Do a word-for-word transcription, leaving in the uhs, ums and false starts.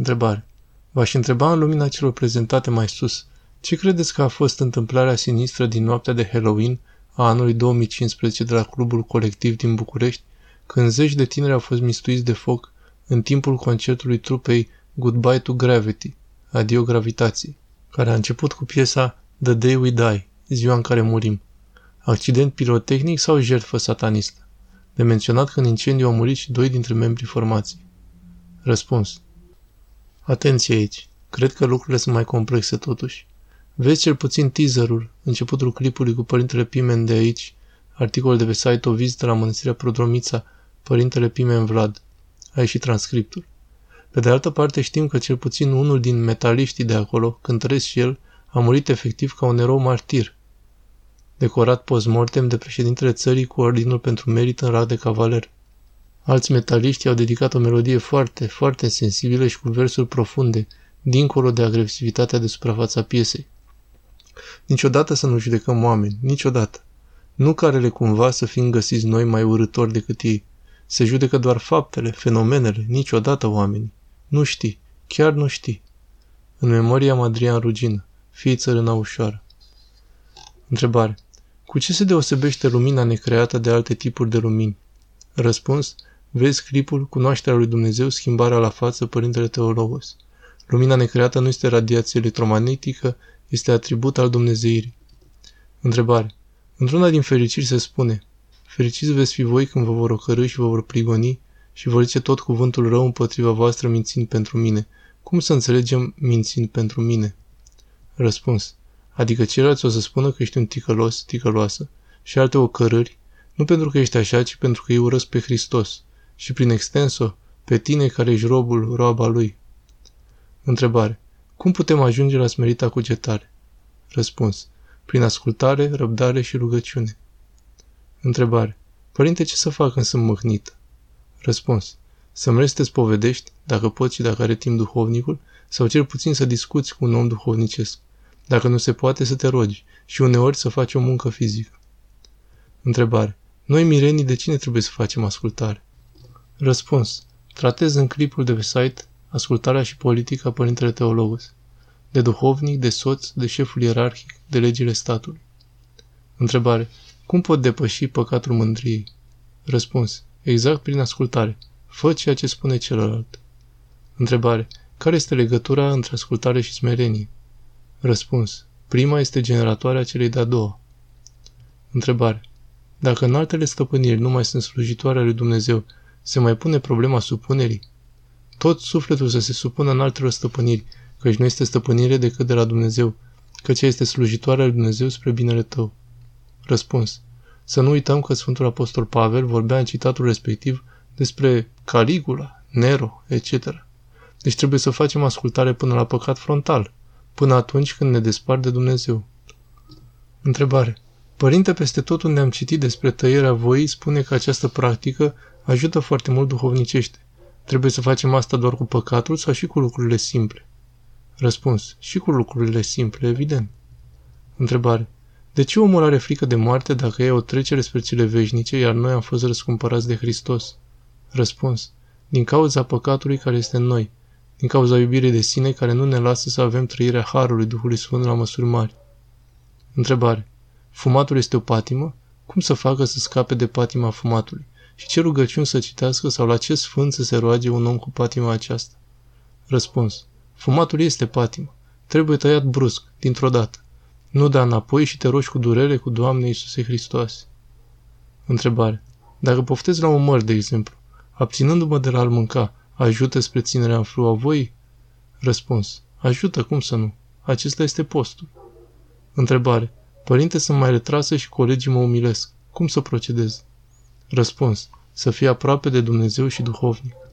Întrebare. V-aș întreba în lumina celor prezentate mai sus, ce credeți că a fost întâmplarea sinistră din noaptea de Halloween a anului două mii cincisprezece de la Clubul Colectiv din București, când zeci de tineri au fost mistuiți de foc în timpul concertului trupei Goodbye to Gravity, Adio Gravitației, care a început cu piesa The Day We Die, ziua în care murim. Accident pirotehnic sau jertfă satanistă? De menționat că în incendiu au murit și doi dintre membrii formației. Răspuns. Atenție aici! Cred că lucrurile sunt mai complexe totuși. Vezi cel puțin teaserul, începutul clipului cu Părintele Pimen de aici, articol de pe site o vizită la Mănăstirea Prodromița, Părintele Pimen Vlad. Ai și transcriptul. Pe de altă parte știm că cel puțin unul din metaliștii de acolo, cântăresc și el, a murit efectiv ca un erou martir, decorat post-mortem de președintele țării cu ordinul pentru merit în rang de cavaler. Alți metaliști au dedicat o melodie foarte, foarte sensibilă și cu versuri profunde, dincolo de agresivitatea de suprafața piesei. Niciodată să nu judecăm oameni, niciodată. Nu care le cumva să fim găsiți noi mai urâtori decât ei. Se judecă doar faptele, fenomenele, niciodată oamenii. Nu știi, chiar nu știi. În memorie am Adrian Rugină, fie țărâna ușoară. Întrebare. Cu ce se deosebește lumina necreată de alte tipuri de lumini? Răspuns. Vezi clipul Cunoașterea lui Dumnezeu, schimbarea la față, Părintele Teologos. Lumina necreată nu este radiație electromagnetică, este atribut al dumnezeirii. Întrebare. Într-una din fericiri se spune: fericiți veți fi voi când vă vor ocărî și vă vor pligoni și vor zice tot cuvântul rău împotriva voastră mințind pentru mine. Cum să înțelegem mințind pentru mine? Răspuns. Adică ceilalți o să spună că ești un ticălos, ticăloasă și alte ocărâri, nu pentru că ești așa, ci pentru că eu urăsc pe Hristos și prin extenso pe tine care ești robul, roaba lui. Întrebare. Cum putem ajunge la smerita cugetare? Răspuns. Prin ascultare, răbdare și rugăciune. Întrebare. Părinte, ce să fac când sunt mâhnită? Răspuns. Să mergi să te spovedești, dacă poți și dacă are timp duhovnicul, sau cel puțin să discuți cu un om duhovnicesc. Dacă nu se poate, să te rogi și uneori să faci o muncă fizică. Întrebare. Noi mirenii de cine trebuie să facem ascultare? Răspuns. Tratez în clipul de pe site Ascultarea și politica, Părintele Teologos. De duhovnic, de soț, de șeful ierarhic, de legile statului. Întrebare. Cum pot depăși păcatul mândriei? Răspuns. Exact prin ascultare. Fă ceea ce spune celălalt. Întrebare. Care este legătura între ascultare și smerenie? Răspuns. Prima este generatoarea celei de-a doua. Întrebare. Dacă în altele stăpâniri nu mai sunt slujitoare lui Dumnezeu, se mai pune problema supunerii? Tot sufletul să se supună în altelor stăpâniri, căci nu este stăpânire decât de la Dumnezeu, căci este slujitoarea lui Dumnezeu spre binele tău. Răspuns. Să nu uităm că Sfântul Apostol Pavel vorbea în citatul respectiv despre Caligula, Nero, et cetera. Deci trebuie să facem ascultare până la păcat frontal, până atunci când ne despart de Dumnezeu. Întrebare. Părinte, peste tot unde am citit despre tăierea voii, spune că această practică ajută foarte mult duhovnicește. Trebuie să facem asta doar cu păcatul sau și cu lucrurile simple? Răspuns. Și cu lucrurile simple, evident. Întrebare. De ce omul are frică de moarte dacă ea o trecere spre cele veșnice, iar noi am fost răscumpărați de Hristos? Răspuns. Din cauza păcatului care este în noi, din cauza iubirii de sine care nu ne lasă să avem trăirea Harului Duhului Sfânt la măsuri mari. Întrebare. Fumatul este o patimă? Cum să facă să scape de patima fumatului? Și ce rugăciuni să citească sau la ce sfânt să se roage un om cu patima aceasta? Răspuns. Fumatul este patimă. Trebuie tăiat brusc, dintr-o dată. Nu da înapoi și te rogi cu durere cu Doamne Iisuse Hristoase. Întrebare. Dacă poftez la un măr, de exemplu, abținându-mă de la a-l mânca, ajută spre ținerea în frâu a voii? Răspuns. Ajută, cum să nu? Acesta este postul. Întrebare. Părinte, sunt mai retrasă și colegii mă umilesc. Cum să procedez? Răspuns. Să fii aproape de Dumnezeu și duhovnic.